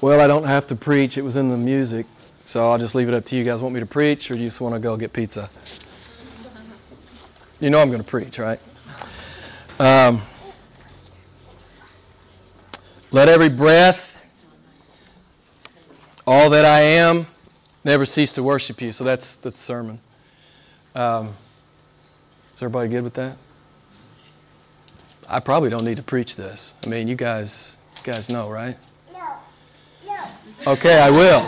Well, I don't have to preach. It was in the music. So I'll just leave it up to you guys. Want me to preach or you just want to go get pizza? You know I'm going to preach, right? Let every breath, all that I am, never cease to worship you. So that's the sermon. Is everybody good with that? I probably don't need to preach this. I mean, you guys know, right? No. Okay, I will.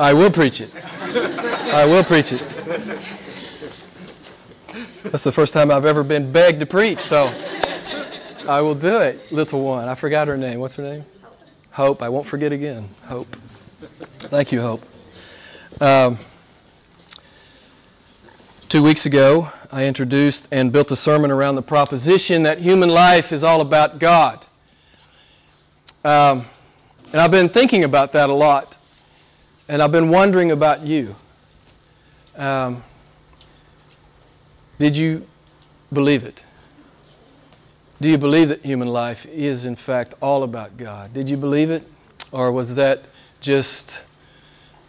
I will preach it. I will preach it. That's the first time I've ever been begged to preach, so I will do it. Little one. I forgot her name. What's her name? Hope. I won't forget again. Hope. Thank you, Hope. 2 weeks ago, I introduced and built a sermon around the proposition that human life is all about God. And I've been thinking about that a lot. And I've been wondering about you. Did you believe it? Do you believe that human life is, in fact, all about God? Did you believe it? Or was that just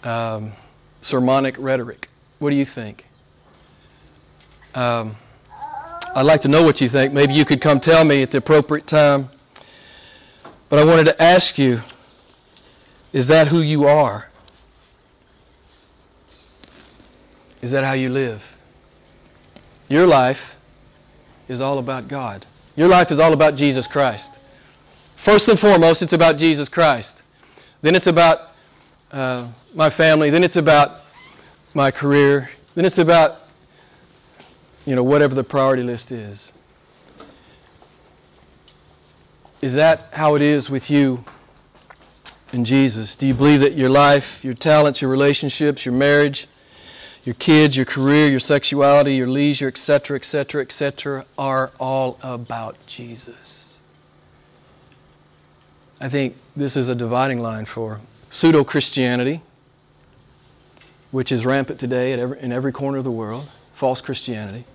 sermonic rhetoric? What do you think? I'd like to know what you think. Maybe you could come tell me at the appropriate time. But I wanted to ask you, is that who you are? Is that how you live? Your life is all about God. Your life is all about Jesus Christ. First and foremost, it's about Jesus Christ. Then it's about my family. Then it's about my career. Then it's about, you know, whatever the priority list is. Is that how it is with you and Jesus? Do you believe that your life, your talents, your relationships, your marriage, your kids, your career, your sexuality, your leisure, etc., etc., etc., are all about Jesus? I think this is a dividing line for pseudo-Christianity, which is rampant today in every corner of the world, false Christianity,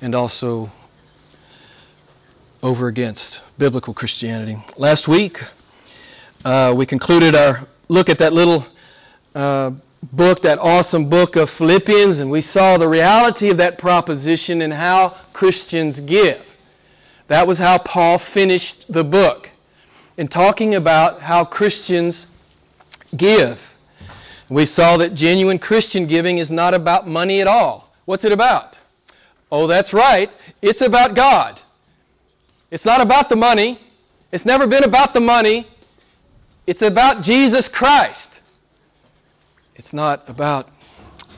and also over against biblical Christianity. Last week, we concluded our look at that little book, that awesome book of Philippians, and we saw the reality of that proposition and how Christians give. That was how Paul finished the book, in talking about how Christians give. We saw that genuine Christian giving is not about money at all. What's it about? Oh, that's right. It's about God. It's not about the money. It's never been about the money. It's about Jesus Christ. It's not about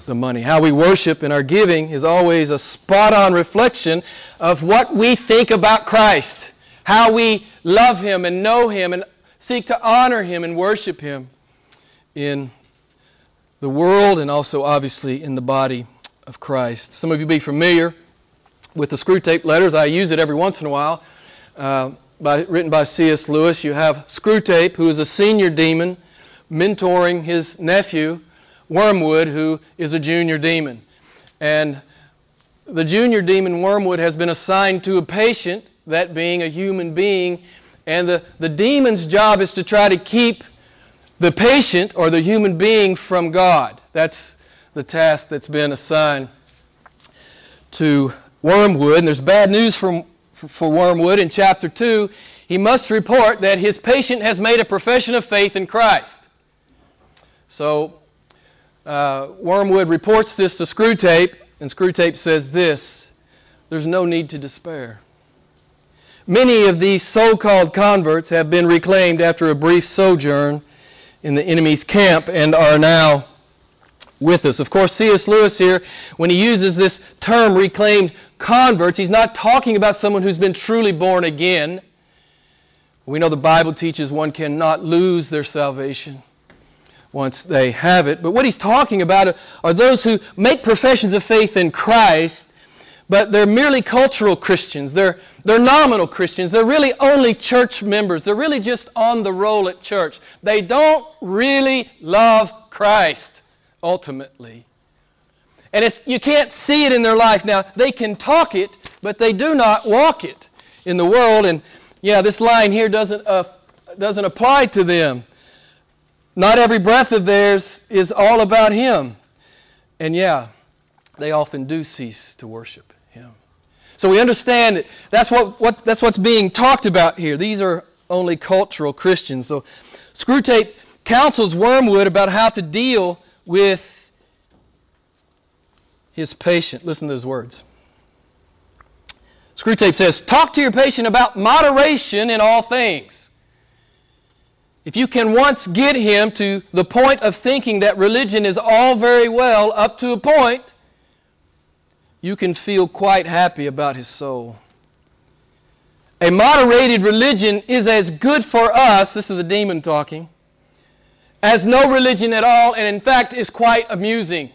the money. How we worship in our giving is always a spot-on reflection of what we think about Christ, how we love Him and know Him and seek to honor Him and worship Him in the world and also, obviously, in the body of Christ. Some of you be familiar with the Screwtape Letters. I use it every once in a while. Written by C.S. Lewis. You have Screwtape, who is a senior demon, mentoring his nephew, Wormwood, who is a junior demon. And the junior demon, Wormwood, has been assigned to a patient, that being a human being, and the demon's job is to try to keep the patient or the human being from God. That's the task that's been assigned to Wormwood. And there's bad news for Wormwood in chapter 2. He must report that his patient has made a profession of faith in Christ. So Wormwood reports this to Screwtape, and Screwtape says this: there's no need to despair. Many of these so-called converts have been reclaimed after a brief sojourn in the enemy's camp and are now with us. Of course, C.S. Lewis here, when he uses this term reclaimed converts, he's not talking about someone who's been truly born again. We know the Bible teaches one cannot lose their salvation once they have it. But what he's talking about are those who make professions of faith in Christ, but they're merely cultural Christians. They're nominal Christians. They're really only church members. They're really just on the roll at church. They don't really love Christ, ultimately. And you can't see it in their life. Now, they can talk it, but they do not walk it in the world. And yeah, this line here doesn't apply to them. Not every breath of theirs is all about Him. And yeah, they often do cease to worship Him. So we understand that that's what's being talked about here. These are only cultural Christians. So Screwtape counsels Wormwood about how to deal with his patient. Listen to those words. Screwtape says, talk to your patient about moderation in all things. If you can once get him to the point of thinking that religion is all very well up to a point, you can feel quite happy about his soul. A moderated religion is as good for us, this is a demon talking, as no religion at all, and in fact is quite amusing.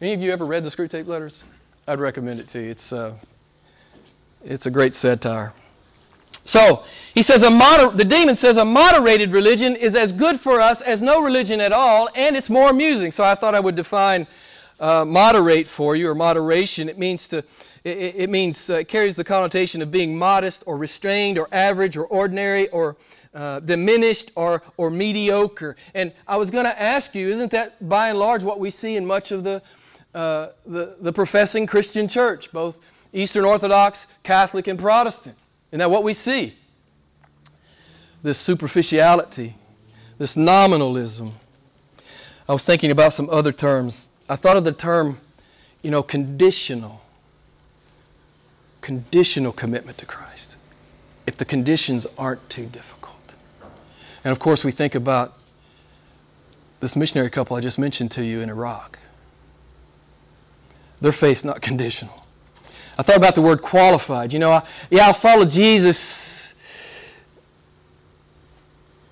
Any of you ever read the Screwtape Letters? I'd recommend it to you. It's a great satire. So, he says, the demon says, a moderated religion is as good for us as no religion at all, and it's more amusing. So I thought I would define moderate for you, or moderation. It means it carries the connotation of being modest, or restrained, or average, or ordinary, or diminished, or mediocre. And I was going to ask you, isn't that by and large what we see in much of the professing Christian church, both Eastern Orthodox, Catholic, and Protestant? Isn't that what we see? This superficiality, this nominalism. I was thinking about some other terms. I thought of the term, conditional. Conditional commitment to Christ. If the conditions aren't too difficult. And of course we think about this missionary couple I just mentioned to you in Iraq. Their faith's not conditional. I thought about the word qualified. I'll follow Jesus,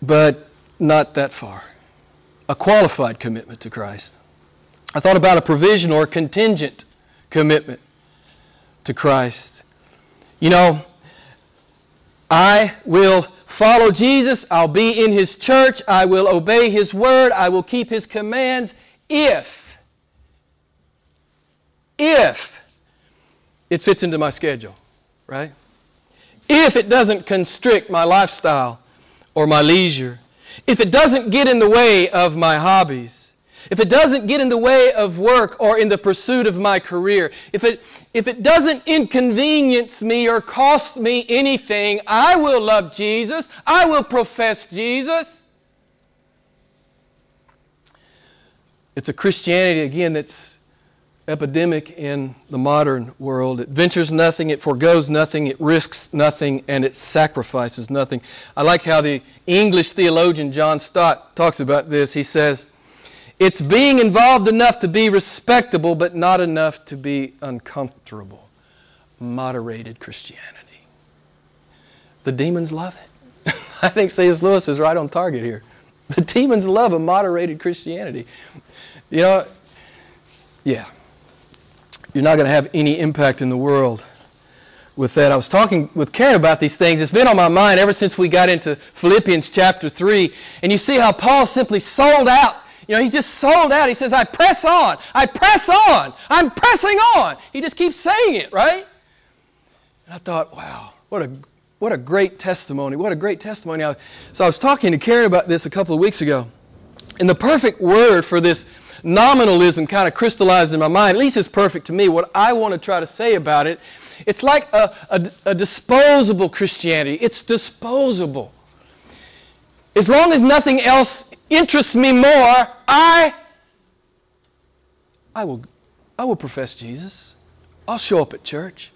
but not that far. A qualified commitment to Christ. I thought about a provisional or contingent commitment to Christ. I will follow Jesus. I'll be in His church. I will obey His word. I will keep His commands if it fits into my schedule, right? If it doesn't constrict my lifestyle or my leisure, if it doesn't get in the way of my hobbies, if it doesn't get in the way of work or in the pursuit of my career, if it doesn't inconvenience me or cost me anything, I will love Jesus. I will profess Jesus. It's a Christianity, again, that's epidemic in the modern world. It ventures nothing, it forgoes nothing, it risks nothing, and it sacrifices nothing. I like how the English theologian John Stott talks about this. He says, it's being involved enough to be respectable, but not enough to be uncomfortable. Moderated Christianity. The demons love it. I think C.S. Lewis is right on target here. The demons love a moderated Christianity. You're not going to have any impact in the world with that. I was talking with Karen about these things. It's been on my mind ever since we got into Philippians chapter 3. And you see how Paul simply sold out. He's just sold out. He says, I press on. I press on. I'm pressing on. He just keeps saying it, right? And I thought, wow, what a great testimony. What a great testimony. So I was talking to Karen about this a couple of weeks ago. And the perfect word for this nominalism kind of crystallized in my mind, at least it's perfect to me, what I want to try to say about it. It's like a disposable Christianity. It's disposable. As long as nothing else interests me more, I will profess Jesus. I'll show up at church.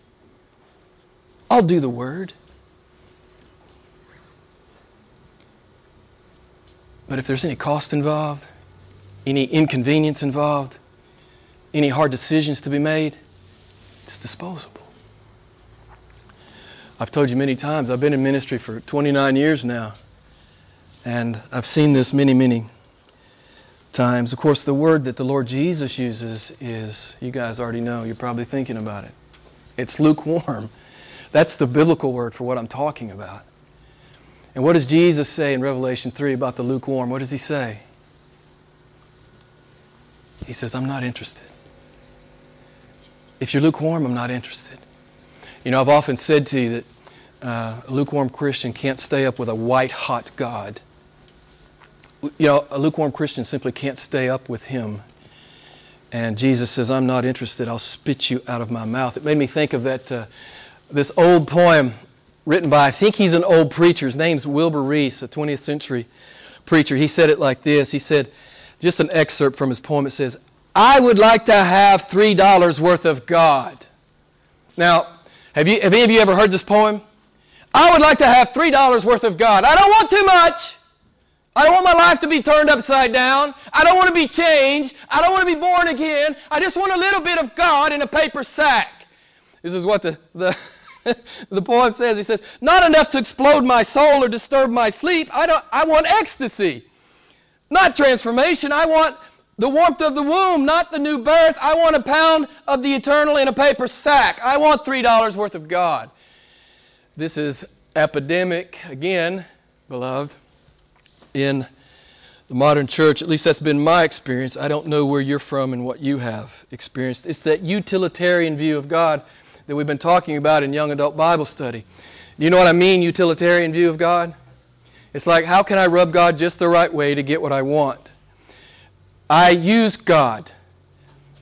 I'll do the word. But if there's any cost involved, any inconvenience involved, any hard decisions to be made, it's disposable. I've told you many times, I've been in ministry for 29 years now, and I've seen this many, many times. Of course, the word that the Lord Jesus uses is, you guys already know, you're probably thinking about it. It's lukewarm. That's the biblical word for what I'm talking about. And what does Jesus say in Revelation 3 about the lukewarm? What does He say? He says, I'm not interested. If you're lukewarm, I'm not interested. I've often said to you that a lukewarm Christian can't stay up with a white-hot God. you know, a lukewarm Christian simply can't stay up with him. And Jesus says, I'm not interested. I'll spit you out of my mouth. It made me think of that, this old poem written by, I think he's an old preacher. His name's Wilbur Reese, a 20th century preacher. He said it like this. He said, just an excerpt from his poem. It says, I would like to have $3 worth of God. Now, have any of you ever heard this poem? I would like to have $3 worth of God. I don't want too much. I don't want my life to be turned upside down. I don't want to be changed. I don't want to be born again. I just want a little bit of God in a paper sack. This is what the poem says. He says, not enough to explode my soul or disturb my sleep. I want ecstasy, not transformation. I want the warmth of the womb, not the new birth. I want a pound of the eternal in a paper sack. I want $3 worth of God. This is epidemic, again, beloved, in the modern church. At least that's been my experience. I don't know where you're from and what you have experienced. It's that utilitarian view of God that we've been talking about in young adult Bible study. Do you know what I mean, utilitarian view of God? It's like, how can I rub God just the right way to get what I want? I use God.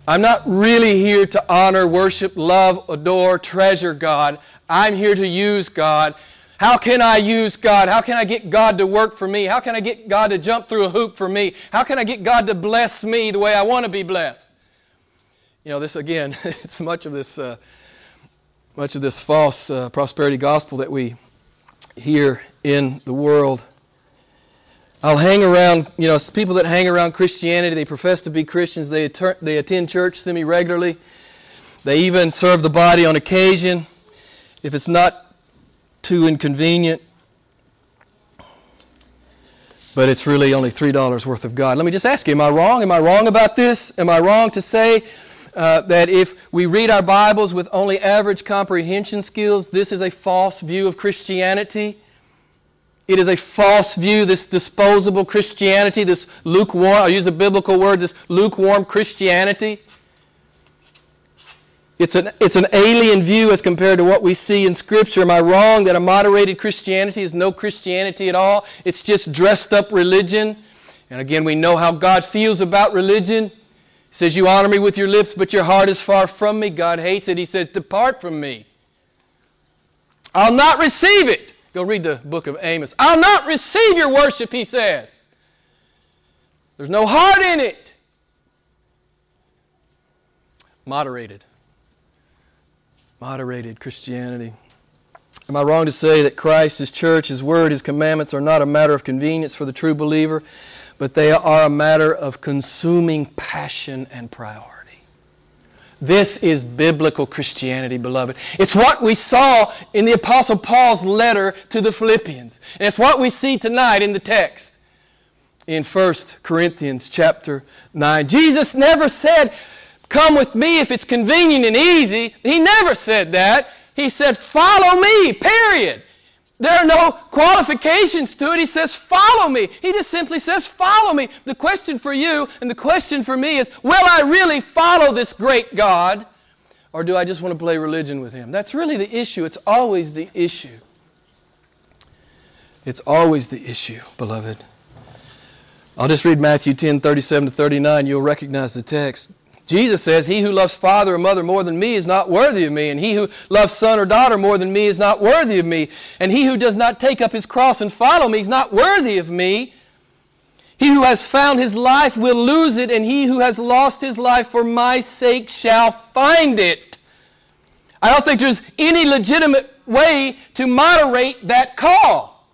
I'm not really here to honor, worship, love, adore, treasure God. I'm here to use God. How can I use God? How can I get God to work for me? How can I get God to jump through a hoop for me? How can I get God to bless me the way I want to be blessed? You know, this again, it's much of this false prosperity gospel that we hear in the world. I'll hang around, you know, people that hang around Christianity, they profess to be Christians, they attend church semi-regularly, they even serve the body on occasion, if it's not too inconvenient, but it's really only $3 worth of God. Let me just ask you, am I wrong? Am I wrong about this? Am I wrong to say that if we read our Bibles with only average comprehension skills, this is a false view of Christianity? It is a false view, this disposable Christianity, this lukewarm, I'll use the biblical word, this lukewarm Christianity. It's an alien view as compared to what we see in Scripture. Am I wrong that a moderated Christianity is no Christianity at all? It's just dressed-up religion. And again, we know how God feels about religion. He says, you honor me with your lips, but your heart is far from me. God hates it. He says, depart from me. I'll not receive it. Go read the book of Amos. I'll not receive your worship, he says. There's no heart in it. Moderated Christianity. Am I wrong to say that Christ, His church, His word, His commandments are not a matter of convenience for the true believer, but they are a matter of consuming passion and priority? This is biblical Christianity, beloved. It's what we saw in the Apostle Paul's letter to the Philippians. And it's what we see tonight in the text. In 1 Corinthians chapter 9, Jesus never said, come with me if it's convenient and easy. He never said that. He said, follow me, period. There are no qualifications to it. He says, follow me. He just simply says, follow me. The question for you and the question for me is, will I really follow this great God, or do I just want to play religion with Him? That's really the issue. It's always the issue. It's always the issue, beloved. I'll just read Matthew 10:37-39. You'll recognize the text. Jesus says, he who loves father or mother more than me is not worthy of me, and he who loves son or daughter more than me is not worthy of me, and he who does not take up his cross and follow me is not worthy of me. He who has found his life will lose it, and he who has lost his life for my sake shall find it. I don't think there's any legitimate way to moderate that call.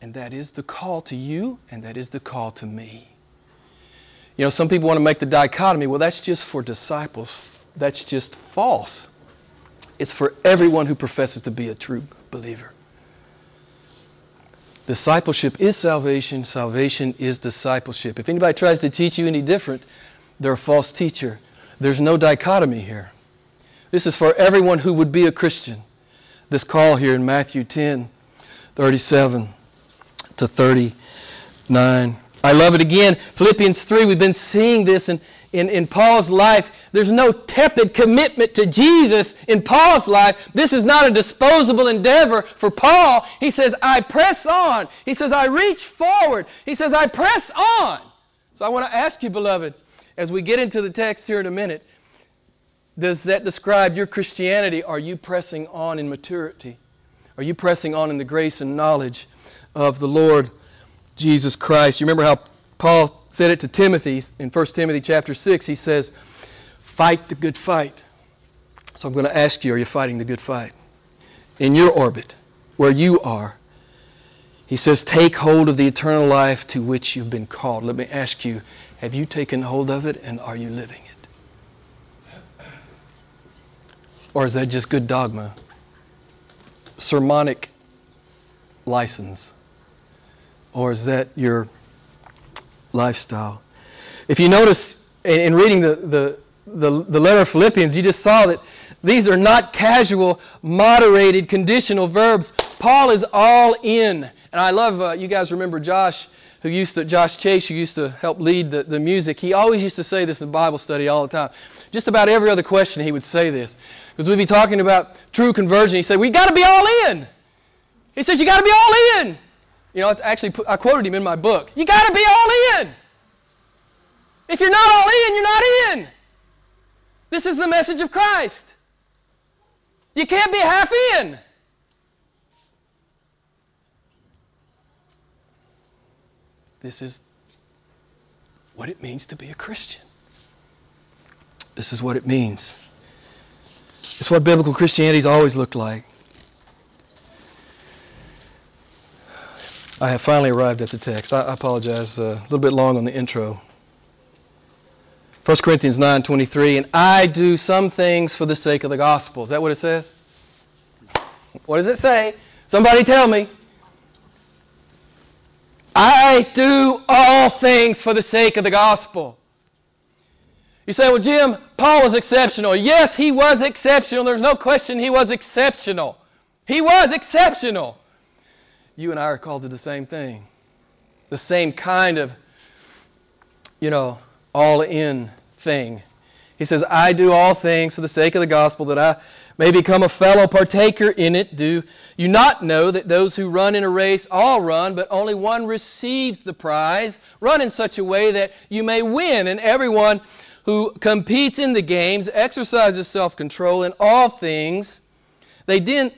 And that is the call to you, and that is the call to me. You know, some people want to make the dichotomy, well, that's just for disciples. That's just false. It's for everyone who professes to be a true believer. Discipleship is salvation. Salvation is discipleship. If anybody tries to teach you any different, they're a false teacher. There's no dichotomy here. This is for everyone who would be a Christian. This call here in Matthew 10:37-39. I love it again. Philippians 3, we've been seeing this in Paul's life. There's no tepid commitment to Jesus in Paul's life. This is not a disposable endeavor for Paul. He says, I press on. He says, I reach forward. He says, I press on. So I want to ask you, beloved, as we get into the text here in a minute, does that describe your Christianity? Are you pressing on in maturity? Are you pressing on in the grace and knowledge of the Lord Jesus Christ? You remember how Paul said it to Timothy in 1 Timothy chapter 6. He says, fight the good fight. So I'm going to ask you, are you fighting the good fight? In your orbit, where you are, he says, take hold of the eternal life to which you've been called. Let me ask you, have you taken hold of it and are you living it? Or is that just good dogma? Sermonic license? Or is that your lifestyle? If you notice in reading the letter of Philippians, you just saw that these are not casual, moderated, conditional verbs. Paul is all in. And I love, you guys remember Josh Chase, who used to help lead the music. He always used to say this in Bible study all the time. Just about every other question he would say this. Because we'd be talking about true conversion. He said, we've got to be all in. He says, you got to be all in. You know, actually, I quoted him in my book. You got to be all in. If you're not all in, you're not in. This is the message of Christ. You can't be half in. This is what it means to be a Christian. This is what it means. It's what biblical Christianity's always looked like. I have finally arrived at the text. I apologize, a little bit long on the intro. 1 Corinthians 9:23, and I do some things for the sake of the gospel. Is that what it says? What does it say? Somebody tell me. I do all things for the sake of the gospel. You say, well, Jim, Paul was exceptional. Yes, he was exceptional. There's no question he was exceptional. He was exceptional. You and I are called to the same thing. The same kind of, all-in thing. He says, I do all things for the sake of the gospel, that I may become a fellow partaker in it. Do you not know that those who run in a race all run, but only one receives the prize? Run in such a way that you may win, and everyone who competes in the games exercises self-control in all things. They then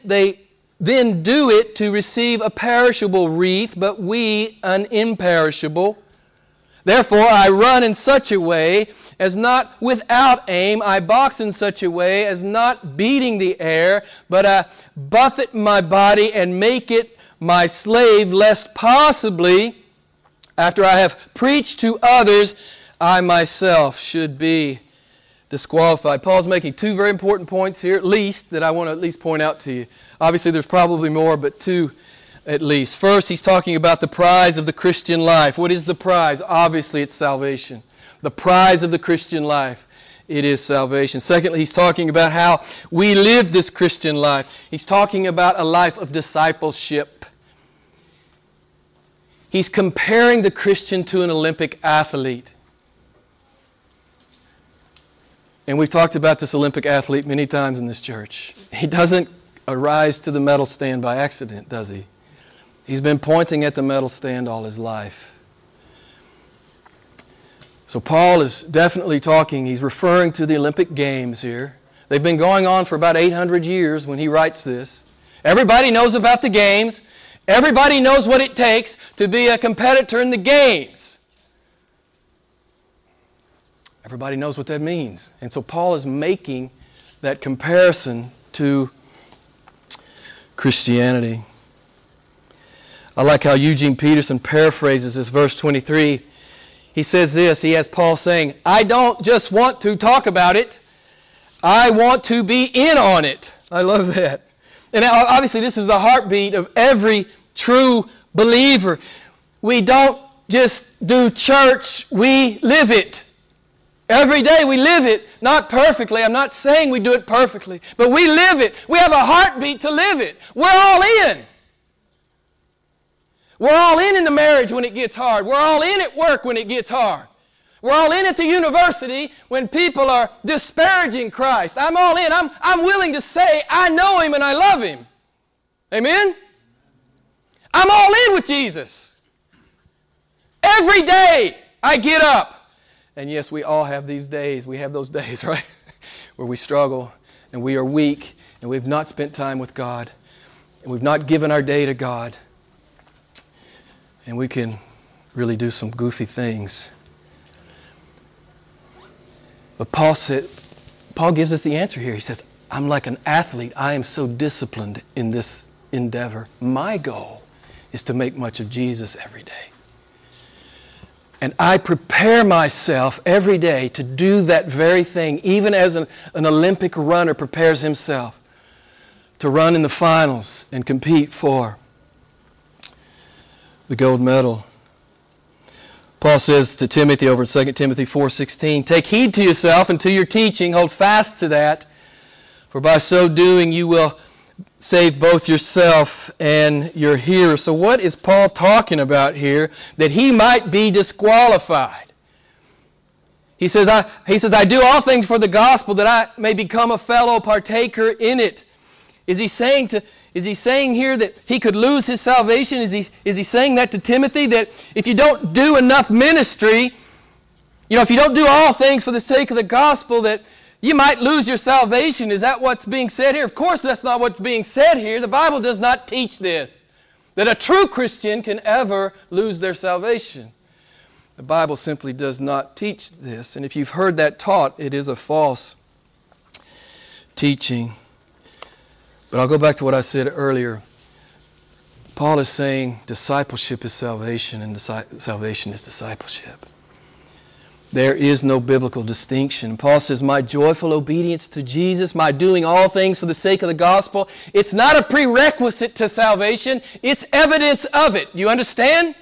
do it to receive a perishable wreath, but we an imperishable. Therefore, I run in such a way as not without aim. I box in such a way as not beating the air, but I buffet my body and make it my slave, lest possibly, after I have preached to others, I myself should be disqualified. Paul's making two very important points here, that I want to point out to you. Obviously, there's probably more, but two at least. First, he's talking about the prize of the Christian life. What is the prize? Obviously, it's salvation. The prize of the Christian life, it is salvation. Secondly, he's talking about how we live this Christian life. He's talking about a life of discipleship. He's comparing the Christian to an Olympic athlete. And we've talked about this Olympic athlete many times in this church. He doesn't arise to the medal stand by accident, does he? He's been pointing at the medal stand all his life. So Paul is definitely talking, he's referring to the Olympic Games here. They've been going on for about 800 years when he writes this. Everybody knows about the games. Everybody knows what it takes to be a competitor in the games. Everybody knows what that means. And so Paul is making that comparison to Christianity. I like how Eugene Peterson paraphrases this verse 23. He says this, he has Paul saying, I don't just want to talk about it. I want to be in on it. I love that. And obviously this is the heartbeat of every true believer. We don't just do church, we live it. Every day we live it, not perfectly. I'm not saying we do it perfectly, but we live it. We have a heartbeat to live it. We're all in. We're all in the marriage when it gets hard. We're all in at work when it gets hard. We're all in at the university when people are disparaging Christ. I'm all in. I'm willing to say I know Him and I love Him. Amen? I'm all in with Jesus. Every day I get up. And yes, we all have these days. We have those days, right? Where we struggle and we are weak and we've not spent time with God and we've not given our day to God. And we can really do some goofy things. But Paul gives us the answer here. He says, I'm like an athlete. I am so disciplined in this endeavor. My goal is to make much of Jesus every day. And I prepare myself every day to do that very thing, even as an Olympic runner prepares himself to run in the finals and compete for the gold medal. Paul says to Timothy over in 2 Timothy 4:16, take heed to yourself and to your teaching, hold fast to that, for by so doing you will save both yourself and your hearer. So what is Paul talking about here that he might be disqualified? He says, I do all things for the gospel that I may become a fellow partaker in it. Is he saying here that he could lose his salvation? Is he saying that to Timothy, that if you don't do enough ministry, you know, if you don't do all things for the sake of the gospel, that you might lose your salvation? Is that what's being said here? Of course that's not what's being said here. The Bible does not teach this, that a true Christian can ever lose their salvation. The Bible simply does not teach this. And if you've heard that taught, it is a false teaching. But I'll go back to what I said earlier. Paul is saying discipleship is salvation and salvation is discipleship. There is no biblical distinction. Paul says, my joyful obedience to Jesus, my doing all things for the sake of the gospel, it's not a prerequisite to salvation, it's evidence of it. Do you understand?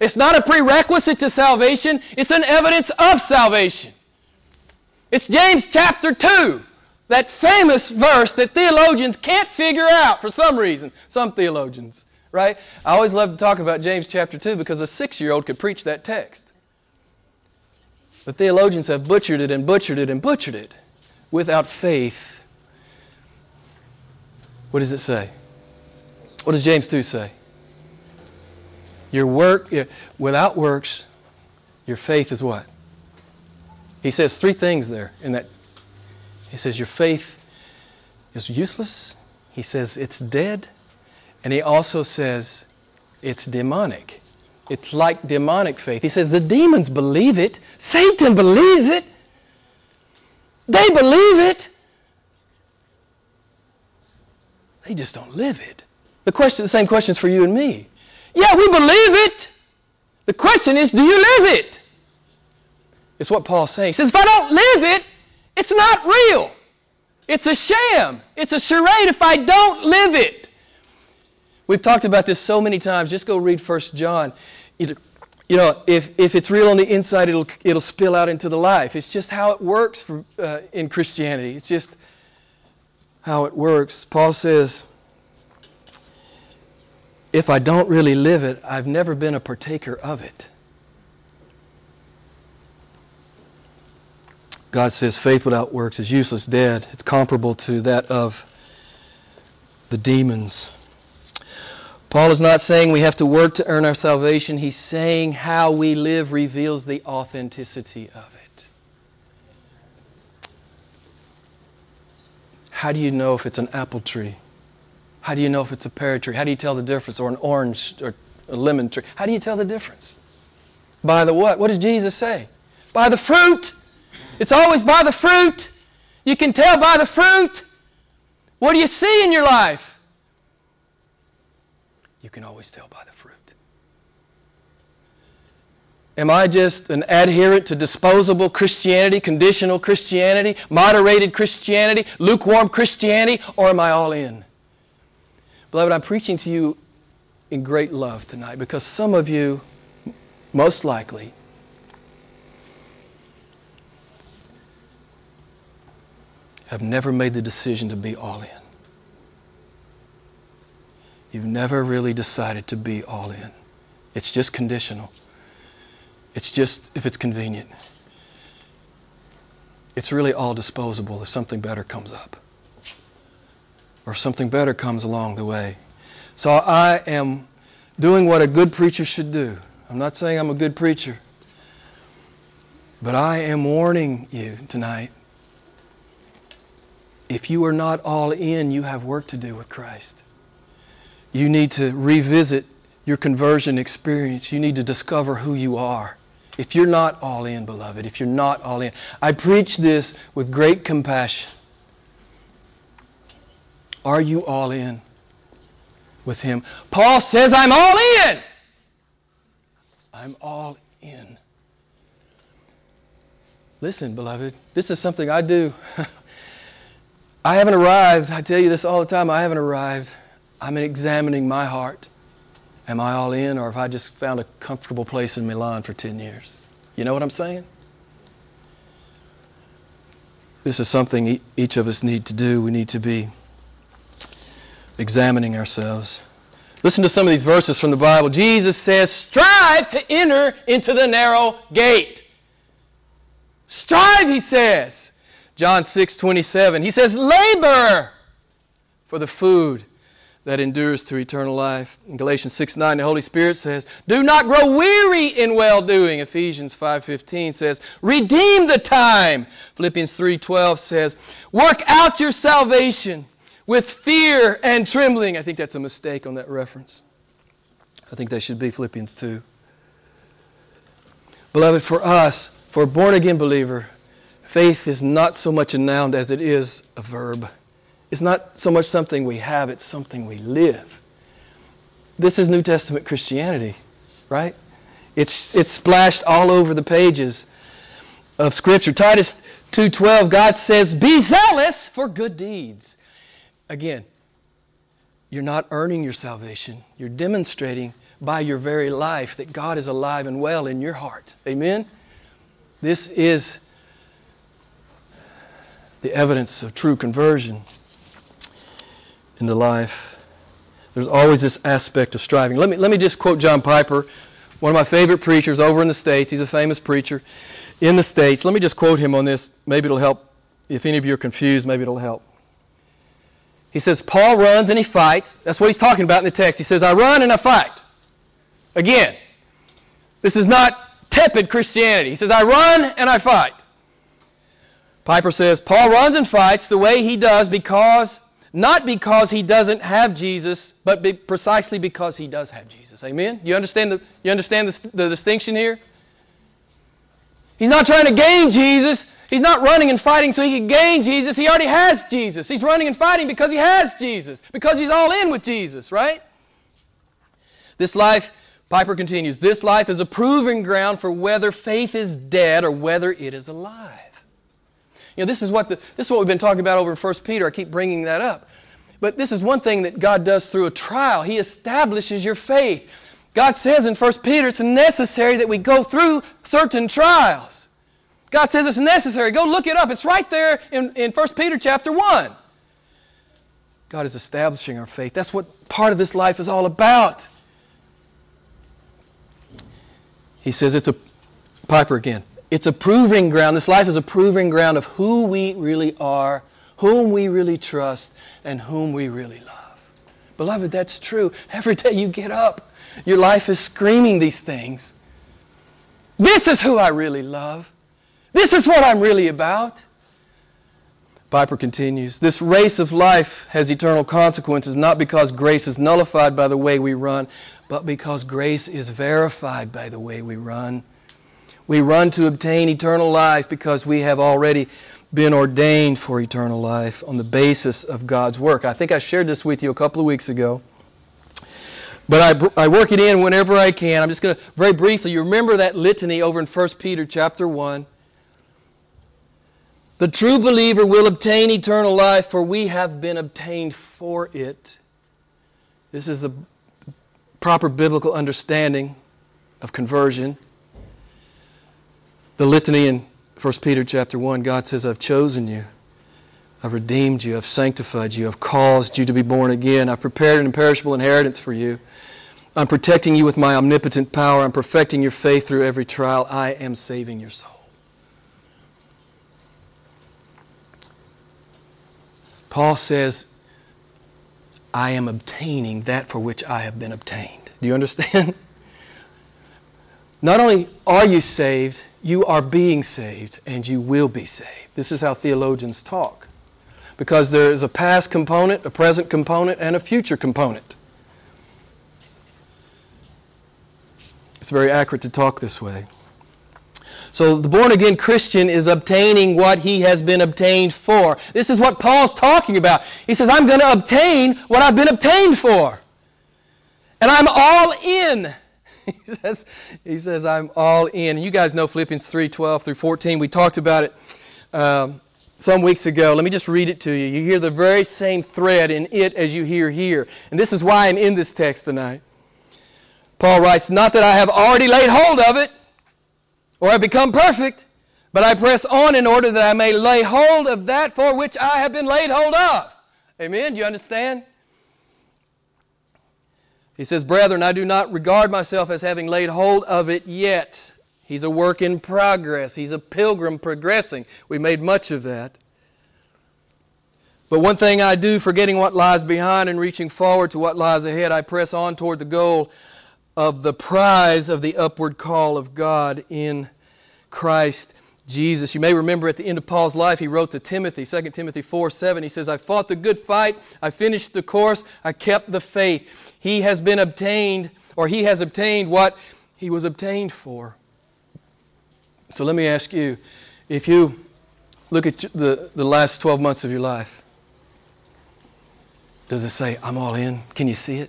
It's not a prerequisite to salvation, it's an evidence of salvation. It's James chapter 2. That famous verse that theologians can't figure out for some reason. Some theologians, right? I always love to talk about James chapter 2 because a 6-year-old could preach that text. But theologians have butchered it and butchered it and butchered it. Without faith, what does it say? What does James 2 say? Without works, your faith is what? He says three things there in that. He says, your faith is useless. He says, it's dead. And he also says, it's demonic. It's like demonic faith. He says, the demons believe it. Satan believes it. They believe it. They just don't live it. The same question is for you and me. Yeah, we believe it. The question is, do you live it? It's what Paul's saying. He says, if I don't live it, it's not real. It's a sham. It's a charade if I don't live it. We've talked about this so many times. Just go read 1 John. You know, if it's real on the inside, it'll spill out into the life. It's just how it works in Christianity. It's just how it works. Paul says, if I don't really live it, I've never been a partaker of it. God says faith without works is useless, dead. It's comparable to that of the demons. Paul is not saying we have to work to earn our salvation. He's saying how we live reveals the authenticity of it. How do you know if it's an apple tree? How do you know if it's a pear tree? How do you tell the difference? Or an orange or a lemon tree? How do you tell the difference? By the what? What does Jesus say? By the fruit. It's always by the fruit. You can tell by the fruit. What do you see in your life? You can always tell by the fruit. Am I just an adherent to disposable Christianity, conditional Christianity, moderated Christianity, lukewarm Christianity, or am I all in? Beloved, I'm preaching to you in great love tonight because some of you, most likely, have never made the decision to be all in. You've never really decided to be all in. It's just conditional. It's just if it's convenient. It's really all disposable if something better comes up. Or something better comes along the way. So I am doing what a good preacher should do. I'm not saying I'm a good preacher. But I am warning you tonight. If you are not all in, you have work to do with Christ. You need to revisit your conversion experience. You need to discover who you are. If you're not all in, beloved, if you're not all in. I preach this with great compassion. Are you all in with Him? Paul says, I'm all in. I'm all in. Listen, beloved, this is something I do. I haven't arrived. I tell you this all the time. I haven't arrived. I'm examining my heart. Am I all in, or have I just found a comfortable place in Milan for 10 years? You know what I'm saying? This is something each of us need to do. We need to be examining ourselves. Listen to some of these verses from the Bible. Jesus says, strive to enter into the narrow gate. Strive, He says. John 6:27. He says, labor for the food that endures to eternal life. In Galatians 6:9, the Holy Spirit says, do not grow weary in well-doing. Ephesians 5:15 says, redeem the time. Philippians 3:12 says, work out your salvation with fear and trembling. I think that's a mistake on that reference. I think that should be Philippians 2. Beloved, for us, for a born-again believer, faith is not so much a noun as it is a verb. It's not so much something we have, it's something we live. This is New Testament Christianity, right? It's splashed all over the pages of Scripture. Titus 2:12, God says, be zealous for good deeds. Again, you're not earning your salvation. You're demonstrating by your very life that God is alive and well in your heart. Amen? This is the evidence of true conversion. Into life. There's always this aspect of striving. Let me just quote John Piper, one of my favorite preachers over in the States. He's a famous preacher in the States. Let me just quote him on this. Maybe it'll help. If any of you are confused, maybe it'll help. He says, Paul runs and he fights. That's what he's talking about in the text. He says, I run and I fight. Again, this is not tepid Christianity. He says, I run and I fight. Piper says, Paul runs and fights the way he does because not because he doesn't have Jesus, but precisely because he does have Jesus. Amen? You understand the distinction here? He's not trying to gain Jesus. He's not running and fighting so he can gain Jesus. He already has Jesus. He's running and fighting because he has Jesus, because he's all in with Jesus, right? This life, Piper continues, this life is a proving ground for whether faith is dead or whether it is alive. You know, this is what we've been talking about over in 1 Peter. I keep bringing that up. But this is one thing that God does through a trial. He establishes your faith. God says in 1 Peter, it's necessary that we go through certain trials. God says it's necessary. Go look it up. It's right there in 1 Peter chapter 1. God is establishing our faith. That's what part of this life is all about. He says it's a... Piper again. It's a proving ground. This life is a proving ground of who we really are, whom we really trust, and whom we really love. Beloved, that's true. Every day you get up, your life is screaming these things. This is who I really love. This is what I'm really about. Piper continues, this race of life has eternal consequences, not because grace is nullified by the way we run, but because grace is verified by the way we run. We run to obtain eternal life because we have already been ordained for eternal life on the basis of God's work. I think I shared this with you a couple of weeks ago. But I work it in whenever I can. I'm just going to, very briefly, you remember that litany over in 1 Peter chapter 1. The true believer will obtain eternal life, for we have been obtained for it. This is the proper biblical understanding of conversion. The litany in 1 Peter chapter 1, God says, I've chosen you, I've redeemed you, I've sanctified you, I've caused you to be born again, I've prepared an imperishable inheritance for you. I'm protecting you with my omnipotent power. I'm perfecting your faith through every trial. I am saving your soul. Paul says, I am obtaining that for which I have been obtained. Do you understand? Not only are you saved, you are being saved, and you will be saved. This is how theologians talk. Because there is a past component, a present component, and a future component. It's very accurate to talk this way. So the born-again Christian is obtaining what he has been obtained for. This is what Paul's talking about. He says, I'm going to obtain what I've been obtained for. And I'm all in. He says, I'm all in. And you guys know Philippians 3:12 through 14. We talked about it some weeks ago. Let me just read it to you. You hear the very same thread in it as you hear here. And this is why I'm in this text tonight. Paul writes, not that I have already laid hold of it, or I become perfect, but I press on in order that I may lay hold of that for which I have been laid hold of. Amen? Do you understand? He says, brethren, I do not regard myself as having laid hold of it yet. He's a work in progress. He's a pilgrim progressing. We made much of that. But one thing I do, forgetting what lies behind and reaching forward to what lies ahead, I press on toward the goal of the prize of the upward call of God in Christ Jesus. You may remember at the end of Paul's life, he wrote to Timothy, 2 Timothy 4:7. He says, I fought the good fight, I finished the course, I kept the faith. He has obtained what he was obtained for. So let me ask you, if you look at the last 12 months of your life, does it say, I'm all in? Can you see it?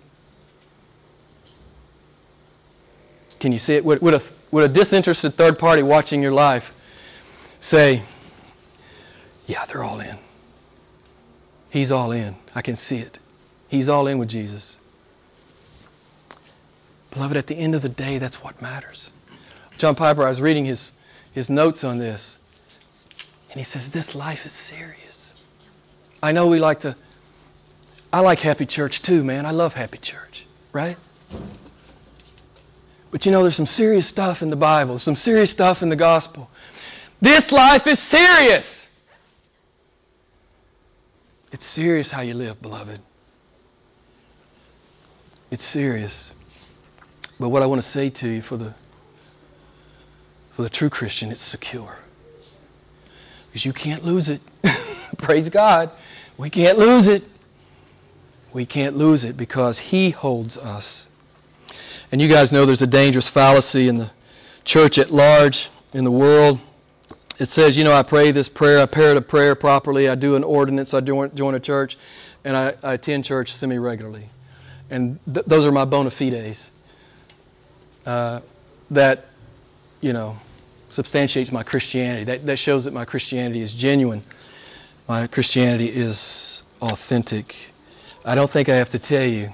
Can you see it? Would a disinterested third party watching your life say, yeah, they're all in. He's all in. I can see it. He's all in with Jesus. Beloved, at the end of the day, that's what matters. John Piper, I was reading his notes on this, and he says, this life is serious. I know we like to... I like Happy Church too, man. I love Happy Church, right? But you know, there's some serious stuff in the Bible, some serious stuff in the gospel. This life is serious. It's serious how you live, beloved. It's serious. But what I want to say to you for the true Christian, it's secure. Because you can't lose it. Praise God. We can't lose it. We can't lose it because He holds us. And you guys know there's a dangerous fallacy in the church at large, in the world. It says, you know, I pray this prayer, I parrot a prayer properly, I do an ordinance, I join a church, and I attend church semi-regularly. And those are my bona fides that, you know, substantiates my Christianity. That shows that my Christianity is genuine. My Christianity is authentic. I don't think I have to tell you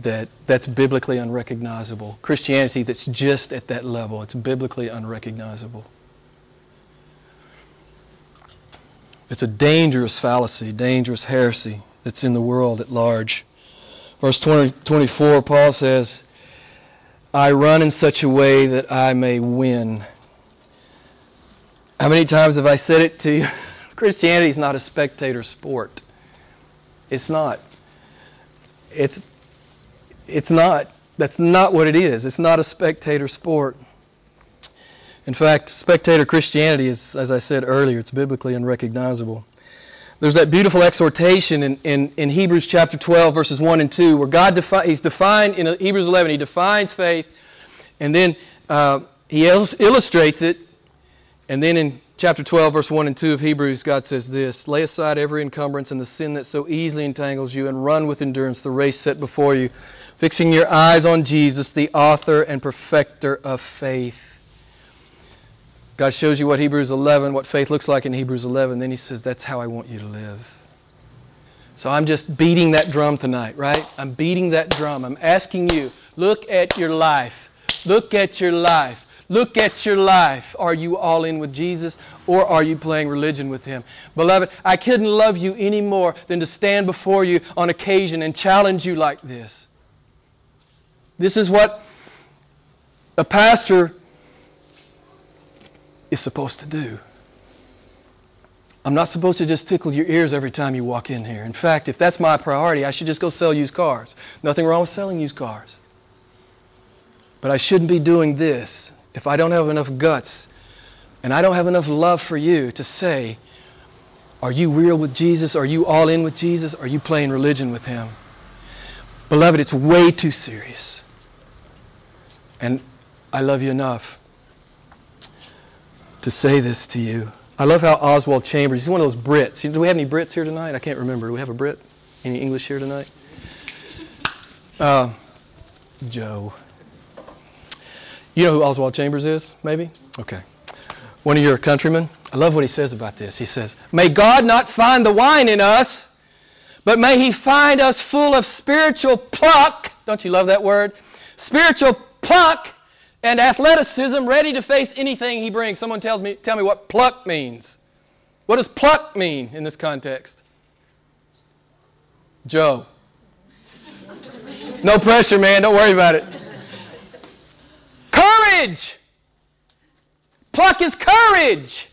that's biblically unrecognizable. Christianity that's just at that level, it's biblically unrecognizable. It's a dangerous fallacy, dangerous heresy that's in the world at large. Verse 24, Paul says, I run in such a way that I may win. How many times have I said it to you? Christianity is not a spectator sport. It's not. It's not. That's not what it is. It's not a spectator sport. In fact, spectator Christianity is, as I said earlier, it's biblically unrecognizable. There's that beautiful exhortation in Hebrews chapter 12, verses 1 and 2, where God He's defined, in Hebrews 11, He defines faith, and then He illustrates it, and then in chapter 12, verse 1 and 2 of Hebrews, God says this, lay aside every encumbrance and the sin that so easily entangles you, and run with endurance the race set before you, fixing your eyes on Jesus, the author and perfecter of faith. God shows you what faith looks like in Hebrews 11. Then He says, that's how I want you to live. So I'm just beating that drum tonight, right? I'm beating that drum. I'm asking you, look at your life. Look at your life. Look at your life. Are you all in with Jesus, or are you playing religion with Him? Beloved, I couldn't love you any more than to stand before you on occasion and challenge you like this. This is what a pastor is supposed to do. I'm not supposed to just tickle your ears every time you walk in here. In fact, if that's my priority, I should just go sell used cars. Nothing wrong with selling used cars. But I shouldn't be doing this if I don't have enough guts and I don't have enough love for you to say, are you real with Jesus? Are you all in with Jesus? Are you playing religion with Him? Beloved, it's way too serious. And I love you enough to say this to you. I love how Oswald Chambers, he's one of those Brits. Do we have any Brits here tonight? I can't remember. Do we have a Brit? Any English here tonight? Joe. You know who Oswald Chambers is, maybe? Okay. One of your countrymen. I love what he says about this. He says, "May God not find the wine in us, but may He find us full of spiritual pluck." Don't you love that word? Spiritual pluck. And athleticism, ready to face anything He brings. Someone tell me what pluck means. What does pluck mean in this context? Joe. No pressure, man. Don't worry about it. Courage. Pluck is courage.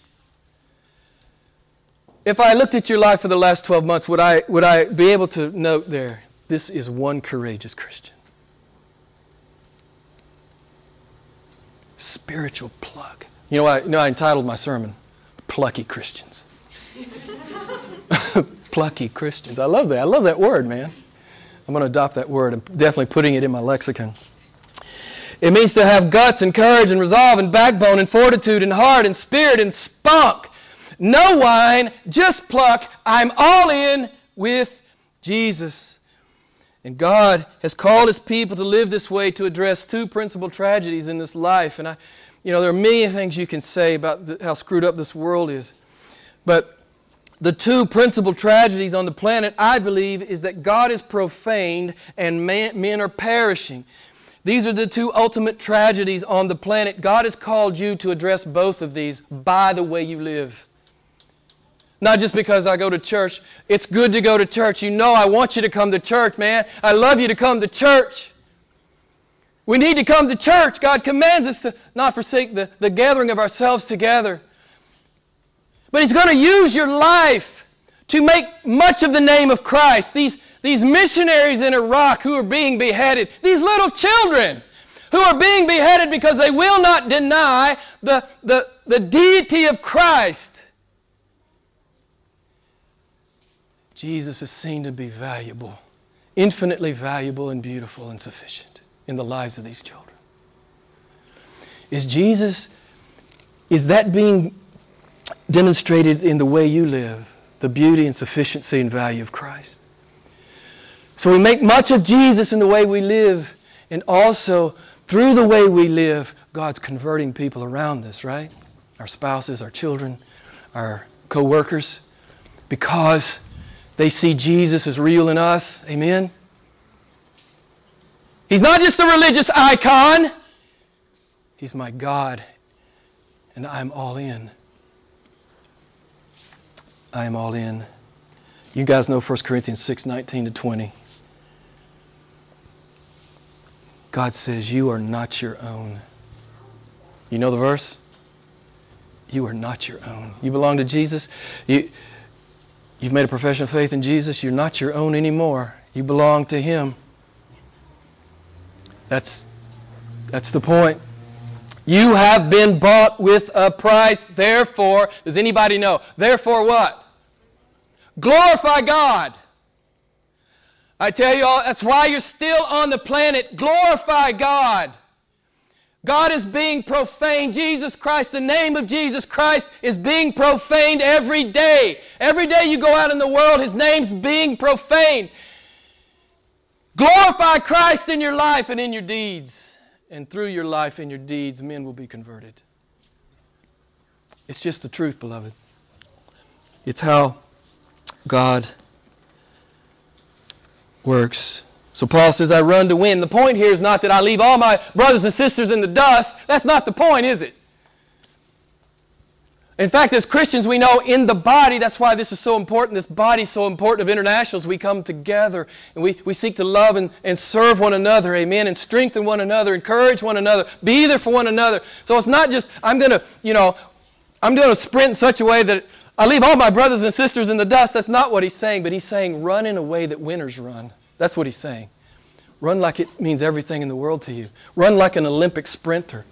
If I looked at your life for the last 12 months, would I be able to note there, this is one courageous Christian. Spiritual pluck. You know what? I entitled my sermon, Plucky Christians. Plucky Christians. I love that. I love that word, man. I'm going to adopt that word. I'm definitely putting it in my lexicon. It means to have guts and courage and resolve and backbone and fortitude and heart and spirit and spunk. No wine, just pluck. I'm all in with Jesus. And God has called His people to live this way to address two principal tragedies in this life. And there are many things you can say about how screwed up this world is. But the two principal tragedies on the planet, I believe, is that God is profaned and men are perishing. These are the two ultimate tragedies on the planet. God has called you to address both of these by the way you live. Not just because I go to church. It's good to go to church. You know I want you to come to church, man. I love you to come to church. We need to come to church. God commands us to not forsake the gathering of ourselves together. But He's going to use your life to make much of the name of Christ. These missionaries in Iraq who are being beheaded, these little children who are being beheaded because they will not deny the deity of Christ. Jesus is seen to be valuable, infinitely valuable and beautiful and sufficient in the lives of these children. Is that being demonstrated in the way you live, the beauty and sufficiency and value of Christ? So we make much of Jesus in the way we live, and also through the way we live, God's converting people around us, right? Our spouses, our children, our co-workers, because they see Jesus as real in us. Amen? He's not just a religious icon. He's my God, and I'm all in. I am all in. You guys know 1 Corinthians 6:19-20. God says, you are not your own. You know the verse? You are not your own. You belong to Jesus. You've made a profession of faith in Jesus. You're not your own anymore. You belong to Him. That's the point. You have been bought with a price. Therefore, does anybody know? Therefore what? Glorify God. I tell you all, that's why you're still on the planet. Glorify God. God is being profaned. Jesus Christ, the name of Jesus Christ is being profaned every day. Every day you go out in the world, His name's being profaned. Glorify Christ in your life and in your deeds. And through your life and your deeds, men will be converted. It's just the truth, beloved. It's how God works. So Paul says, I run to win. The point here is not that I leave all my brothers and sisters in the dust. That's not the point, is it? In fact, as Christians, we know in the body, that's why this is so important, this body is so important of internationals. We come together and we seek to love and serve one another, amen, and strengthen one another, encourage one another, be there for one another. So it's not just, I'm going to sprint in such a way that I leave all my brothers and sisters in the dust. That's not what he's saying, but he's saying run in a way that winners run. That's what he's saying. Run like it means everything in the world to you. Run like an Olympic sprinter.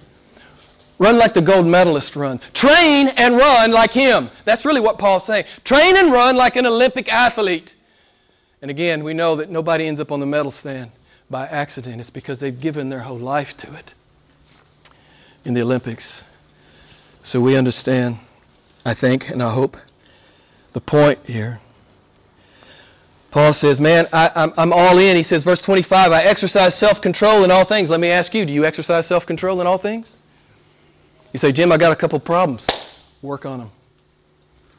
Run like the gold medalist run. Train and run like him. That's really what Paul's saying. Train and run like an Olympic athlete. And again, we know that nobody ends up on the medal stand by accident. It's because they've given their whole life to it in the Olympics. So we understand, I think, and I hope, the point here. Paul says, man, I'm all in. He says, verse 25, I exercise self-control in all things. Let me ask you, do you exercise self-control in all things? You say, Jim, I got a couple problems. Work on them.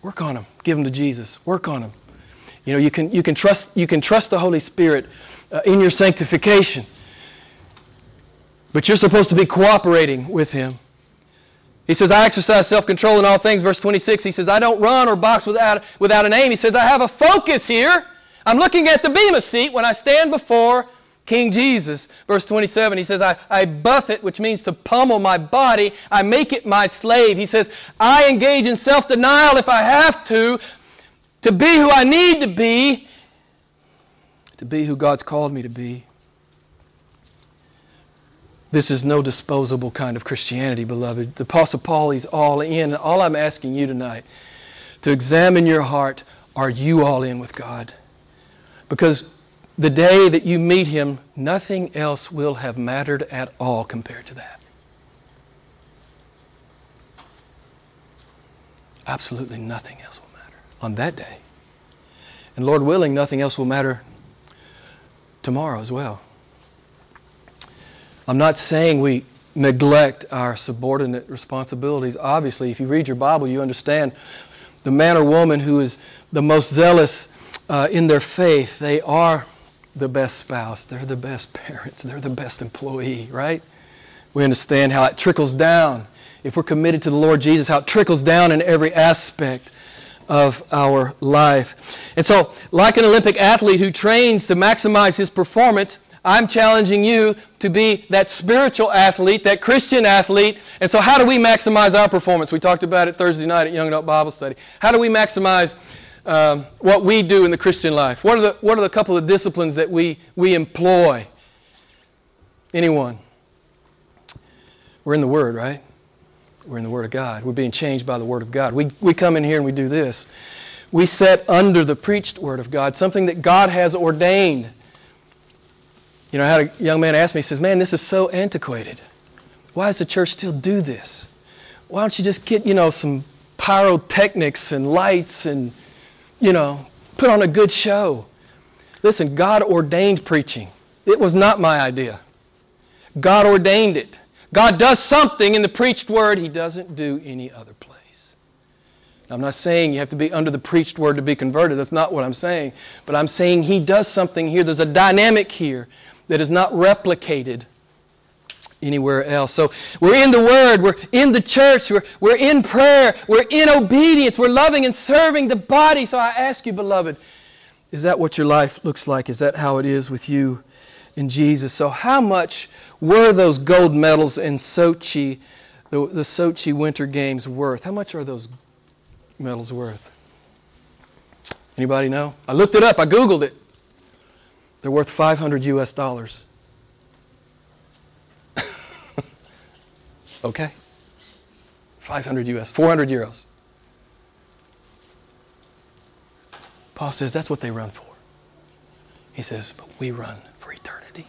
Work on them. Give them to Jesus. Work on them. You know, you can trust the Holy Spirit in your sanctification. But you're supposed to be cooperating with Him. He says, I exercise self-control in all things. Verse 26, he says, I don't run or box without an aim. He says, I have a focus here. I'm looking at the Bema seat when I stand before King Jesus. Verse 27, he says, I buffet, which means to pummel my body. I make it my slave. He says, I engage in self-denial if I have to be who I need to be who God's called me to be. This is no disposable kind of Christianity, beloved. The Apostle Paul, he's all in. And all I'm asking you tonight, to examine your heart, are you all in with God? Because the day that you meet Him, nothing else will have mattered at all compared to that. Absolutely nothing else will matter on that day. And Lord willing, nothing else will matter tomorrow as well. I'm not saying we neglect our subordinate responsibilities. Obviously, if you read your Bible, you understand the man or woman who is the most zealous in their faith, they are the best spouse, they're the best parents, they're the best employee, right? We understand how it trickles down. If we're committed to the Lord Jesus, how it trickles down in every aspect of our life. And so, like an Olympic athlete who trains to maximize his performance, I'm challenging you to be that spiritual athlete, that Christian athlete. And so how do we maximize our performance? We talked about it Thursday night at Young Adult Bible Study. How do we maximize what we do in the Christian life? What are the couple of disciplines that we employ? Anyone? We're in the Word, right? We're in the Word of God. We're being changed by the Word of God. We come in here and we do this. We set under the preached Word of God, something that God has ordained. You know, I had a young man ask me, he says, man, this is so antiquated. Why does the church still do this? Why don't you just get, some pyrotechnics and lights and put on a good show. Listen, God ordained preaching. It was not my idea. God ordained it. God does something in the preached word He doesn't do any other place. Now, I'm not saying you have to be under the preached word to be converted. That's not what I'm saying. But I'm saying He does something here. There's a dynamic here that is not replicated anywhere else. So we're in the Word, we're in the church, we're in prayer, we're in obedience, we're loving and serving the body. So I ask you, beloved, is that what your life looks like? Is that how it is with you in Jesus? So how much were those gold medals in Sochi, the Sochi Winter Games worth? How much are those medals worth? Anybody know? I looked it up, I Googled it. They're worth $500 US. Okay, 500 US, 400 euros. Paul says that's what they run for. He says, but we run for eternity.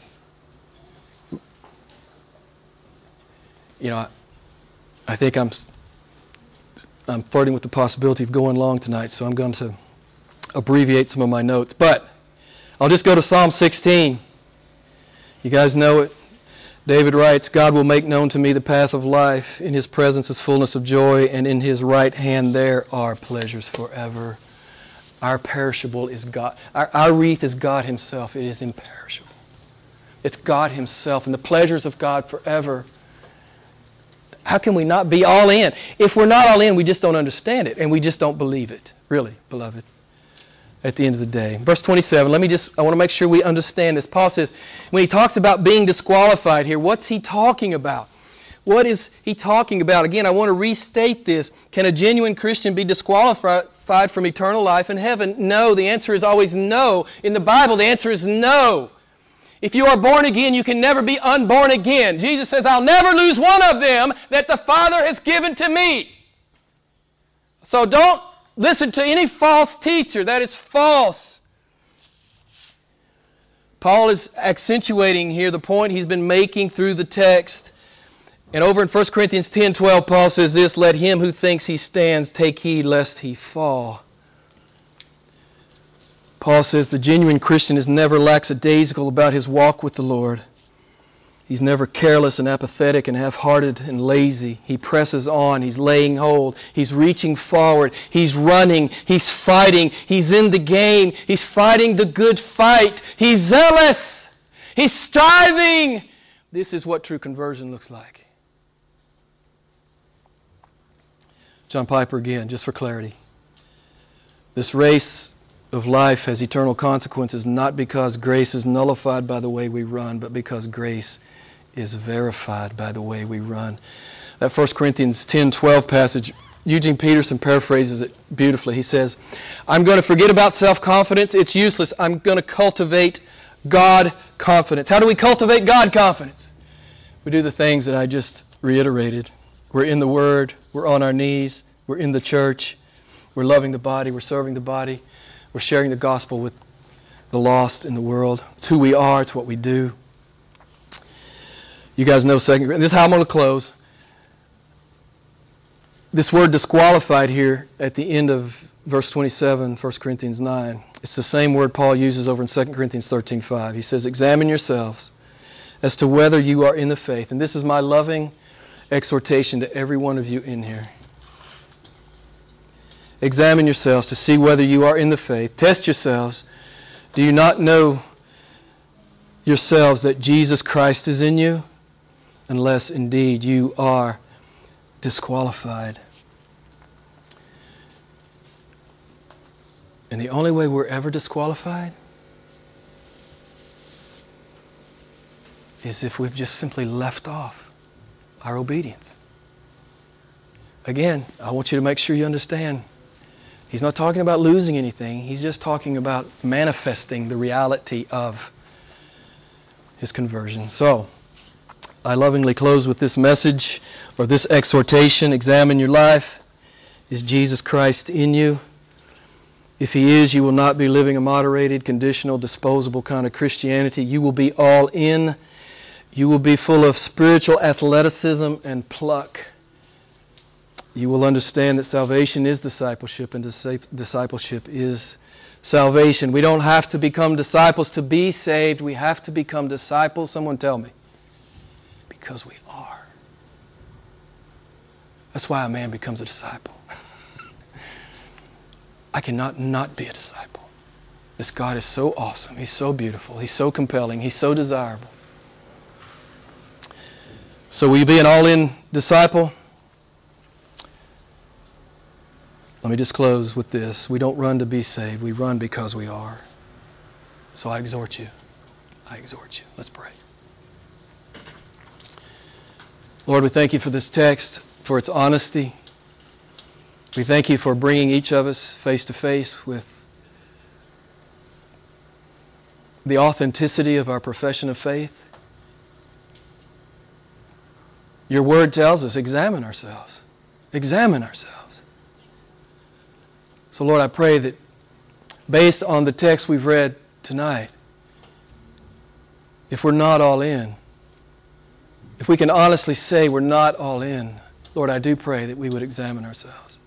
I think I'm flirting with the possibility of going long tonight, so I'm going to abbreviate some of my notes. But I'll just go to Psalm 16. You guys know it. David writes, God will make known to me the path of life. In His presence is fullness of joy, and in His right hand there are pleasures forever. Our perishable is God. Our wreath is God Himself. It is imperishable. It's God Himself and the pleasures of God forever. How can we not be all in? If we're not all in, we just don't understand it, and we just don't believe it, really, beloved, at the end of the day. Verse 27, I want to make sure we understand this. Paul says, when he talks about being disqualified here, what's he talking about? What is he talking about? Again, I want to restate this. Can a genuine Christian be disqualified from eternal life in heaven? No, the answer is always no. In the Bible, the answer is no. If you are born again, you can never be unborn again. Jesus says, I'll never lose one of them that the Father has given to me. So don't listen to any false teacher. That is false. Paul is accentuating here the point he's been making through the text. And over in 1 Corinthians 10:12, Paul says this, let him who thinks he stands take heed lest he fall. Paul says the genuine Christian is never lackadaisical about his walk with the Lord. He's never careless and apathetic and half-hearted and lazy. He presses on. He's laying hold. He's reaching forward. He's running. He's fighting. He's in the game. He's fighting the good fight. He's zealous. He's striving. This is what true conversion looks like. John Piper again, just for clarity. This race of life has eternal consequences, not because grace is nullified by the way we run, but because grace is verified by the way we run. That 1 Corinthians 10:12 passage, Eugene Peterson paraphrases it beautifully. He says, I'm going to forget about self-confidence. It's useless. I'm going to cultivate God confidence. How do we cultivate God confidence? We do the things that I just reiterated. We're in the Word. We're on our knees. We're in the church. We're loving the body. We're serving the body. We're sharing the gospel with the lost in the world. It's who we are. It's what we do. You guys know 2 Corinthians. This is how I'm going to close. This word disqualified here at the end of verse 27, 1 Corinthians 9. It's the same word Paul uses over in 2 Corinthians 13:5. He says, examine yourselves as to whether you are in the faith. And this is my loving exhortation to every one of you in here. Examine yourselves to see whether you are in the faith. Test yourselves. Do you not know yourselves that Jesus Christ is in you? Unless indeed you are disqualified. And the only way we're ever disqualified is if we've just simply left off our obedience. Again, I want you to make sure you understand. He's not talking about losing anything. He's just talking about manifesting the reality of his conversion. So, I lovingly close with this message or this exhortation. Examine your life. Is Jesus Christ in you? If He is, you will not be living a moderated, conditional, disposable kind of Christianity. You will be all in. You will be full of spiritual athleticism and pluck. You will understand that salvation is discipleship and discipleship is salvation. We don't have to become disciples to be saved. We have to become disciples. Someone tell me. Because we are. That's why a man becomes a disciple. I cannot not be a disciple. This God is so awesome. He's so beautiful. He's so compelling. He's so desirable. So will you be an all-in disciple? Let me just close with this. We don't run to be saved. We run because we are. So I exhort you. I exhort you. Let's pray. Lord, we thank you for this text, for its honesty. We thank you for bringing each of us face to face with the authenticity of our profession of faith. Your word tells us, examine ourselves. Examine ourselves. So, Lord, I pray that based on the text we've read tonight, if we're not all in, if we can honestly say we're not all in, Lord, I do pray that we would examine ourselves.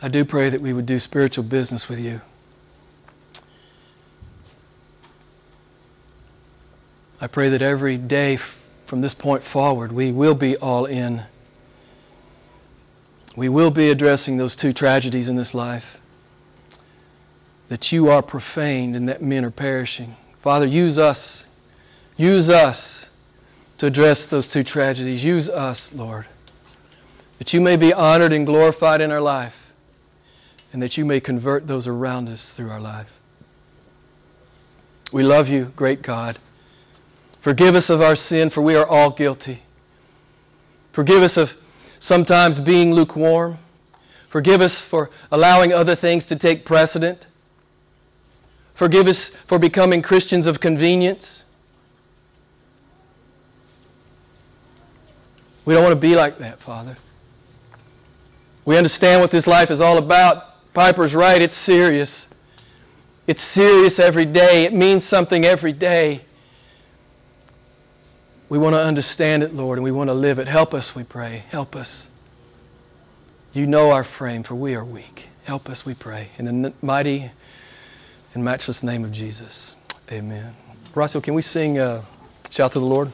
I do pray that we would do spiritual business with you. I pray that every day from this point forward, we will be all in. We will be addressing those two tragedies in this life, that you are profaned and that men are perishing. Father, use us to address those two tragedies. Use us, Lord, that you may be honored and glorified in our life, and that you may convert those around us through our life. We love you, great God. Forgive us of our sin, for we are all guilty. Forgive us of sometimes being lukewarm. Forgive us for allowing other things to take precedent. Forgive us for becoming Christians of convenience. We don't want to be like that, Father. We understand what this life is all about. Piper's right, it's serious. It's serious every day. It means something every day. We want to understand it, Lord, and we want to live it. Help us, we pray. Help us. You know our frame, for we are weak. Help us, we pray. In the mighty and matchless name of Jesus. Amen. Rossio, can we sing Shout to the Lord?